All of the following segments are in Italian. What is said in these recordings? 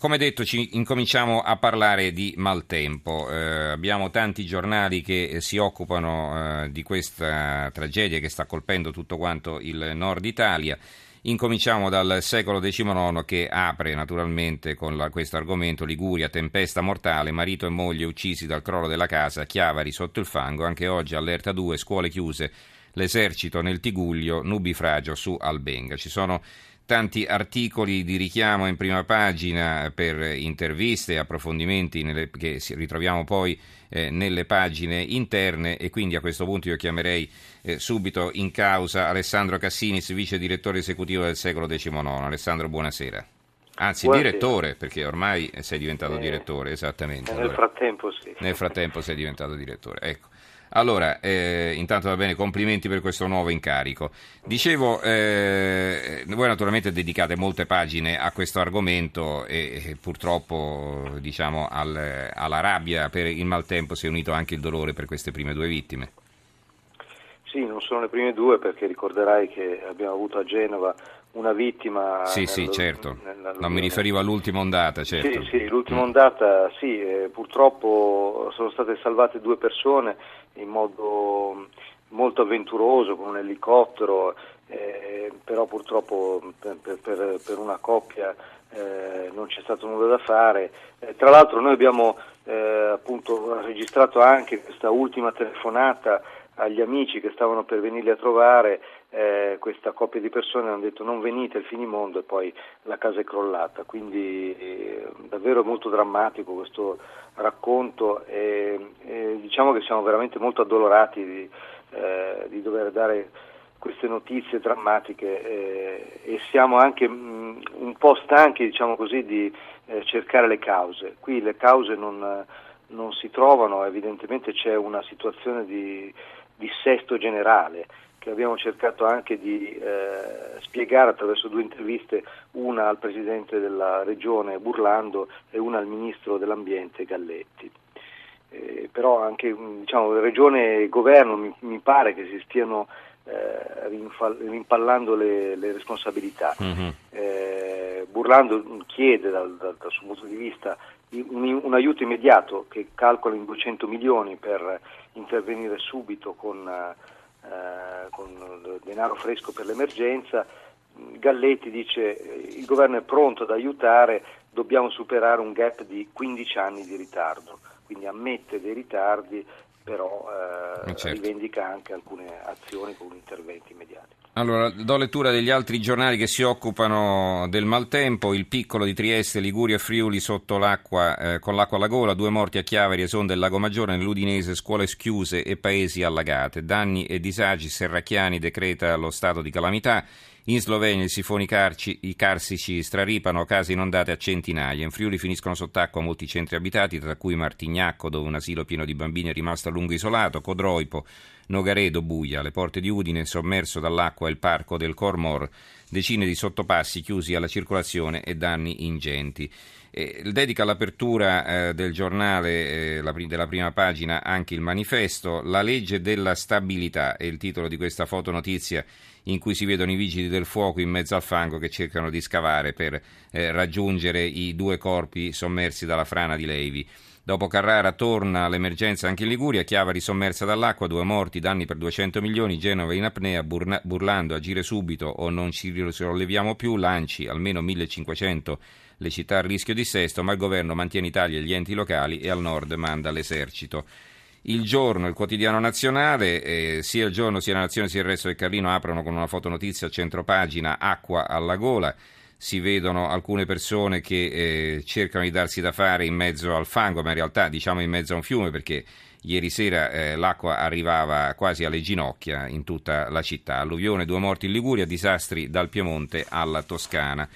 Come detto, ci incominciamo a parlare di maltempo. Abbiamo tanti giornali che si occupano di questa tragedia che sta colpendo tutto quanto il nord Italia. Incominciamo dal Secolo XIX, che apre naturalmente con questo argomento. Liguria, tempesta mortale, marito e moglie uccisi dal crollo della casa, Chiavari sotto il fango. Anche oggi allerta 2, scuole chiuse, l'esercito nel Tiguglio, nubifragio su Albenga. Ci sono tanti articoli di richiamo in prima pagina per interviste e approfondimenti che ritroviamo poi nelle pagine interne, e quindi a questo punto io chiamerei subito in causa Alessandro Cassinis, vice direttore esecutivo del Secolo XIX. Alessandro, buonasera. Anzi, buonasera. Direttore, perché ormai sei diventato direttore, esattamente. Nel frattempo sì. Nel frattempo sei diventato direttore, ecco. Allora, intanto va bene, complimenti per questo nuovo incarico. Dicevo, voi naturalmente dedicate molte pagine a questo argomento e purtroppo, diciamo, alla rabbia per il maltempo si è unito anche il dolore per queste prime due vittime. Sì, non sono le prime due, perché ricorderai che abbiamo avuto a Genova una vittima. Sì, sì, certo. Non mi riferivo all'ultima ondata, certo. Sì, sì, l'ultima ondata, sì, purtroppo sono state salvate due persone in modo molto avventuroso con un elicottero, però purtroppo per una coppia non c'è stato nulla da fare. Tra l'altro noi abbiamo appunto registrato anche questa ultima telefonata agli amici che stavano per venirli a trovare. Questa coppia di persone hanno detto non venite, il finimondo, e poi la casa è crollata, quindi davvero molto drammatico questo racconto e diciamo che siamo veramente molto addolorati di dover dare queste notizie drammatiche e siamo anche un po' stanchi, diciamo così, di cercare le cause. Qui le cause non si trovano, evidentemente c'è una situazione di dissesto generale che abbiamo cercato anche di spiegare attraverso due interviste, una al presidente della regione Burlando e una al ministro dell'ambiente Galletti. Però anche, diciamo, regione e governo mi pare che si stiano rimpallando le responsabilità. Mm-hmm. Burlando chiede dal suo punto di vista un aiuto immediato che calcola in 200 milioni per intervenire subito con denaro fresco per l'emergenza. Galletti dice il governo è pronto ad aiutare, dobbiamo superare un gap di 15 anni di ritardo, quindi ammette dei ritardi, però certo, rivendica anche alcune azioni con interventi immediati. Allora, do lettura degli altri giornali che si occupano del maltempo. Il Piccolo di Trieste, Liguria e Friuli sotto l'acqua, con l'acqua alla gola, due morti a Chiavari, Esonda e Lago Maggiore, nell'Udinese scuole chiuse e paesi allagate, danni e disagi, Serracchiani decreta lo stato di calamità. In Slovenia i sifoni carsici straripano, case inondate a centinaia. In Friuli finiscono sott'acqua molti centri abitati, tra cui Martignacco, dove un asilo pieno di bambini è rimasto a lungo isolato, Codroipo, Nogaredo, Buia. Alle porte di Udine, sommerso dall'acqua il parco del Cormor, decine di sottopassi chiusi alla circolazione e danni ingenti. Dedica l'apertura del giornale, della prima pagina, anche il manifesto, la legge della stabilità è il titolo di questa fotonotizia in cui si vedono i vigili del fuoco in mezzo al fango che cercano di scavare per raggiungere i due corpi sommersi dalla frana di Levi. Dopo Carrara torna l'emergenza anche in Liguria, Chiavari sommersa dall'acqua, due morti, danni per 200 milioni, Genova in apnea, Burlando agire subito o non ci solleviamo più, Lanci almeno 1500, le città a rischio dissesto, ma il governo mantiene i tagli e gli enti locali e al nord manda l'esercito. Il Giorno, il quotidiano nazionale, sia il Giorno sia la Nazione sia il Resto del Carlino aprono con una fotonotizia a centropagina, acqua alla gola. Si vedono alcune persone che cercano di darsi da fare in mezzo al fango, ma in realtà diciamo in mezzo a un fiume, perché ieri sera l'acqua arrivava quasi alle ginocchia in tutta la città. Alluvione, due morti in Liguria, disastri dal Piemonte alla Toscana.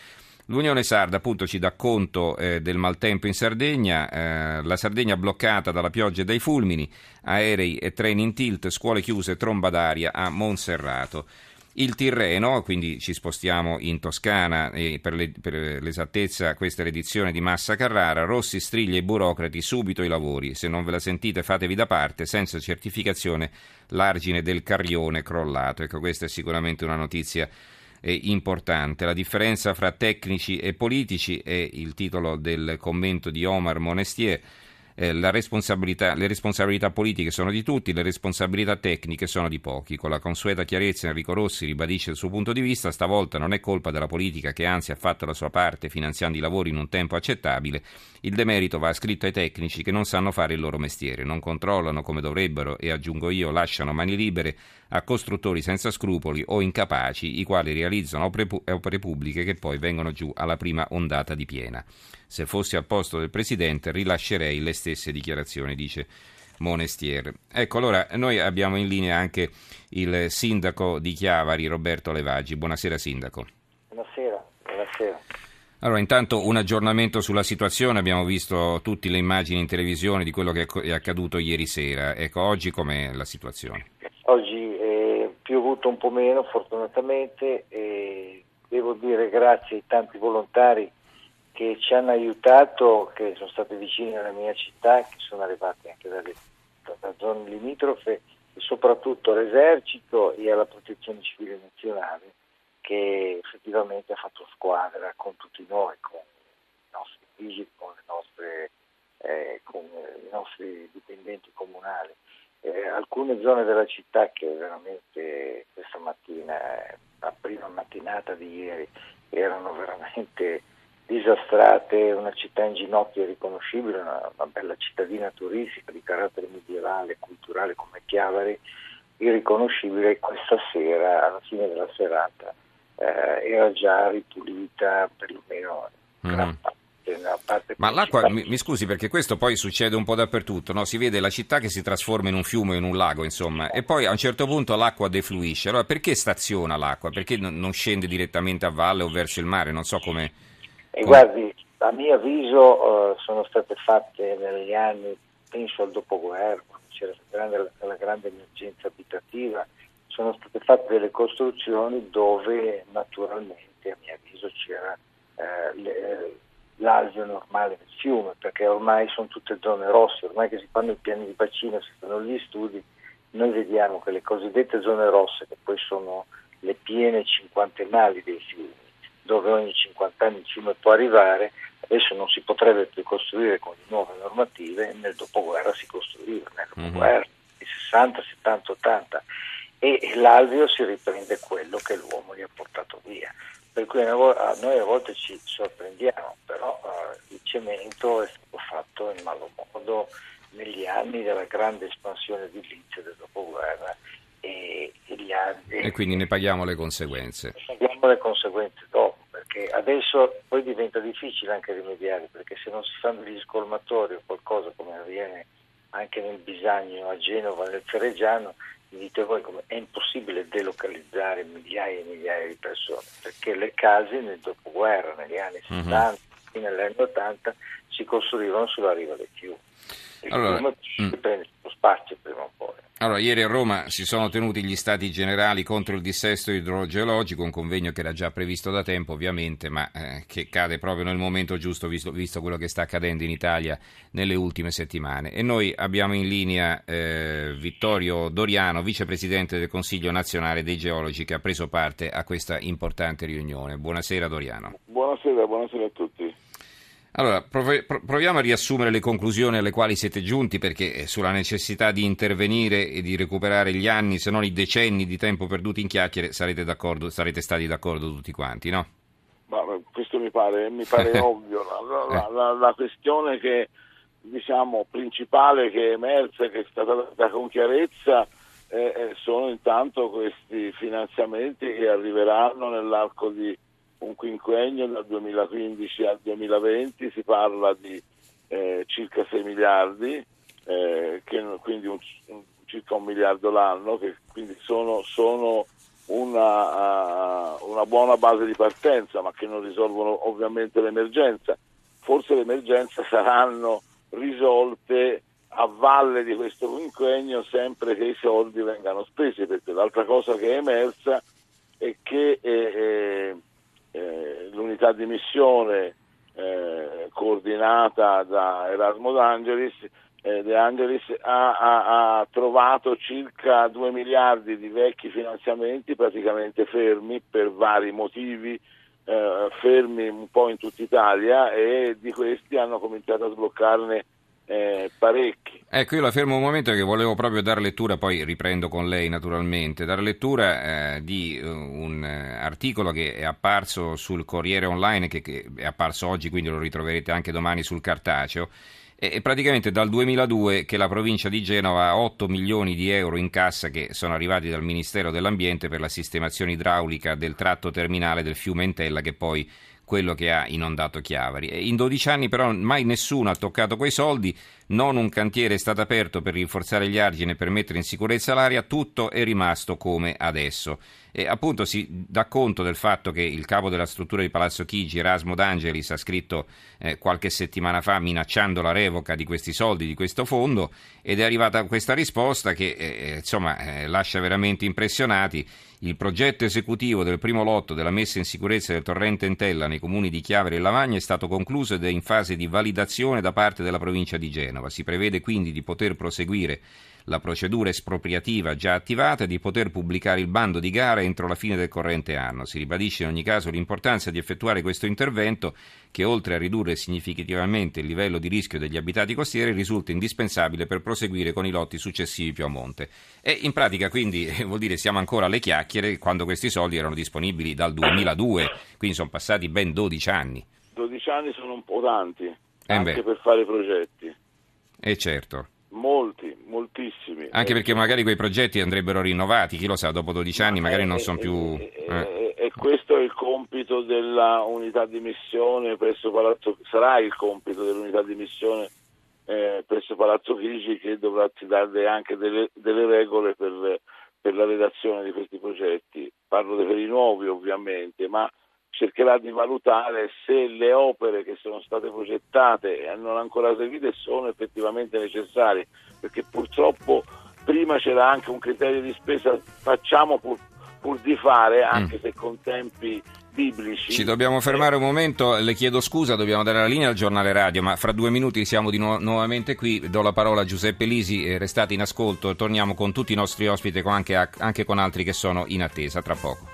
L'Unione Sarda appunto ci dà conto del maltempo in Sardegna, la Sardegna bloccata dalla pioggia e dai fulmini, aerei e treni in tilt, scuole chiuse, tromba d'aria a Montserrato. Il Tirreno, quindi ci spostiamo in Toscana, e per l'esattezza questa è l'edizione di Massa Carrara, Rossi striglia i burocrati, subito i lavori, se non ve la sentite fatevi da parte, senza certificazione l'argine del Carrione crollato. Ecco, questa è sicuramente una notizia importante. La differenza fra tecnici e politici è il titolo del commento di Omar Monestier. Le responsabilità politiche sono di tutti, le responsabilità tecniche sono di pochi. Con la consueta chiarezza Enrico Rossi ribadisce il suo punto di vista: stavolta non è colpa della politica, che anzi ha fatto la sua parte finanziando i lavori in un tempo accettabile. Il demerito va ascritto ai tecnici che non sanno fare il loro mestiere, non controllano come dovrebbero e, aggiungo io, lasciano mani libere a costruttori senza scrupoli o incapaci, i quali realizzano opere pubbliche che poi vengono giù alla prima ondata di piena. Se fossi al posto del Presidente rilascerei le stesse dichiarazioni, dice Monestier. Ecco, allora noi abbiamo in linea anche il sindaco di Chiavari, Roberto Levaggi. Buonasera sindaco. Buonasera. Allora, intanto un aggiornamento sulla situazione. Abbiamo visto tutte le immagini in televisione di quello che è accaduto ieri sera. Ecco, oggi com'è la situazione? Oggi è piovuto un po' meno, fortunatamente, e devo dire grazie ai tanti volontari che ci hanno aiutato, che sono stati vicini alla mia città, che sono arrivati anche da zone limitrofe, e soprattutto all'esercito e alla protezione civile nazionale, che effettivamente ha fatto squadra con tutti noi, con i nostri vigili, con i nostri dipendenti comunali. Alcune zone della città che veramente questa mattina, la prima mattinata di ieri, erano veramente disastrate, una città in ginocchio irriconoscibile, una bella cittadina turistica di carattere medievale e culturale come Chiavari, irriconoscibile. Questa sera, alla fine della serata, era già ripulita perlomeno gran parte. Ma l'acqua, mi scusi, perché questo poi succede un po' dappertutto, no? Si vede la città che si trasforma in un fiume, in un lago, insomma, e poi a un certo punto l'acqua defluisce. Allora perché staziona l'acqua? Perché non scende direttamente a valle o verso il mare? Non so come. E guardi, a mio avviso sono state fatte negli anni, penso al dopoguerra, quando c'era la grande emergenza abitativa, sono state fatte delle costruzioni dove naturalmente, a mio avviso, c'era l'alveo normale del fiume, perché ormai sono tutte zone rosse, ormai che si fanno i piani di bacino, si fanno gli studi, noi vediamo che le cosiddette zone rosse, che poi sono le piene cinquantennali dei fiumi, dove ogni 50 anni il fiume può arrivare, adesso non si potrebbe più costruire con le nuove normative. Nel dopoguerra si costruiva, nel dopoguerra, i 60, 70, 80, e l'alveo si riprende quello che l'uomo gli ha portato via. Per cui noi a volte ci sorprendiamo, però il cemento è stato fatto in malo modo negli anni della grande espansione edilizia del dopoguerra, e quindi ne paghiamo le conseguenze. Dopo, perché adesso poi diventa difficile anche rimediare, perché se non si fanno gli scolmatori o qualcosa, come avviene anche nel Bisagno, a Genova, nel Feregiano, mi dite voi come è impossibile delocalizzare migliaia e migliaia di persone, perché le case nel dopoguerra, negli anni 70 fino agli anni 80, si costruivano sulla riva dei fiumi. Allora, si prende lo spazio prima o poi. Allora, ieri a Roma si sono tenuti gli stati generali contro il dissesto idrogeologico, un convegno che era già previsto da tempo ovviamente, ma che cade proprio nel momento giusto, visto quello che sta accadendo in Italia nelle ultime settimane. E noi abbiamo in linea Vittorio D'Oriano, vicepresidente del Consiglio nazionale dei Geologi, che ha preso parte a questa importante riunione. Buonasera D'Oriano. Buonasera a tutti. Allora, proviamo a riassumere le conclusioni alle quali siete giunti, perché sulla necessità di intervenire e di recuperare gli anni, se non i decenni di tempo perduti in chiacchiere, sarete stati d'accordo tutti quanti, no? Ma questo mi pare ovvio. La questione che, diciamo, principale che è emersa, che è stata data con chiarezza, sono intanto questi finanziamenti che arriveranno nell'arco di un quinquennio, dal 2015 al 2020 si parla di circa 6 miliardi, quindi circa un miliardo l'anno, che quindi sono una buona base di partenza, ma che non risolvono ovviamente l'emergenza. Forse l'emergenza saranno risolte a valle di questo quinquennio, sempre che i soldi vengano spesi, perché l'altra cosa che è emersa è che l'unità di missione coordinata da Erasmo D'Angelis D'Angelis ha trovato circa 2 miliardi di vecchi finanziamenti praticamente fermi per vari motivi, fermi un po' in tutta Italia, e di questi hanno cominciato a sbloccarne parecchi. Ecco, io la fermo un momento che volevo proprio dare lettura, poi riprendo con lei naturalmente, dare lettura di un articolo che è apparso sul Corriere Online, che è apparso oggi, quindi lo ritroverete anche domani sul cartaceo. E praticamente dal 2002 che la provincia di Genova ha 8 milioni di euro in cassa che sono arrivati dal Ministero dell'Ambiente per la sistemazione idraulica del tratto terminale del fiume Entella, che è poi quello che ha inondato Chiavari. E in 12 anni però mai nessuno ha toccato quei soldi, non un cantiere è stato aperto per rinforzare gli argini e per mettere in sicurezza l'area, tutto è rimasto come adesso. E appunto si dà conto del fatto che il capo della struttura di Palazzo Chigi, Erasmo D'Angelis, ha scritto qualche settimana fa minacciando la revoca di questi soldi, di questo fondo, ed è arrivata questa risposta che lascia veramente impressionati. Il progetto esecutivo del primo lotto della messa in sicurezza del torrente Entella nei comuni di Chiavari e Lavagna è stato concluso ed è in fase di validazione da parte della provincia di Genova. Si prevede quindi di poter proseguire la procedura espropriativa già attivata e di poter pubblicare il bando di gara entro la fine del corrente anno. Si ribadisce in ogni caso l'importanza di effettuare questo intervento che, oltre a ridurre significativamente il livello di rischio degli abitati costieri, risulta indispensabile per proseguire con i lotti successivi più a monte. E in pratica quindi vuol dire siamo ancora alle chiacchiere quando questi soldi erano disponibili dal 2002, quindi sono passati ben 12 anni. 12 anni sono un po' tanti, anche per fare progetti. E certo. Molti, moltissimi. Anche perché magari quei progetti andrebbero rinnovati, chi lo sa, dopo 12 anni magari non sono più... E questo è il compito della unità di missione presso Palazzo, sarà il compito dell'unità di missione presso Palazzo Chigi, che dovrà dare anche delle regole per la redazione di questi progetti. Parlo per i nuovi ovviamente, ma cercherà di valutare se le opere che sono state progettate e non ancora eseguite sono effettivamente necessarie, perché purtroppo prima c'era anche un criterio di spesa, facciamo pur di fare, anche se con tempi biblici. Ci dobbiamo fermare un momento, le chiedo scusa, dobbiamo dare la linea al giornale radio, ma fra 2 minuti siamo di nuovamente qui, do la parola a Giuseppe Lisi, restate in ascolto, torniamo con tutti i nostri ospiti e anche con altri che sono in attesa, tra poco.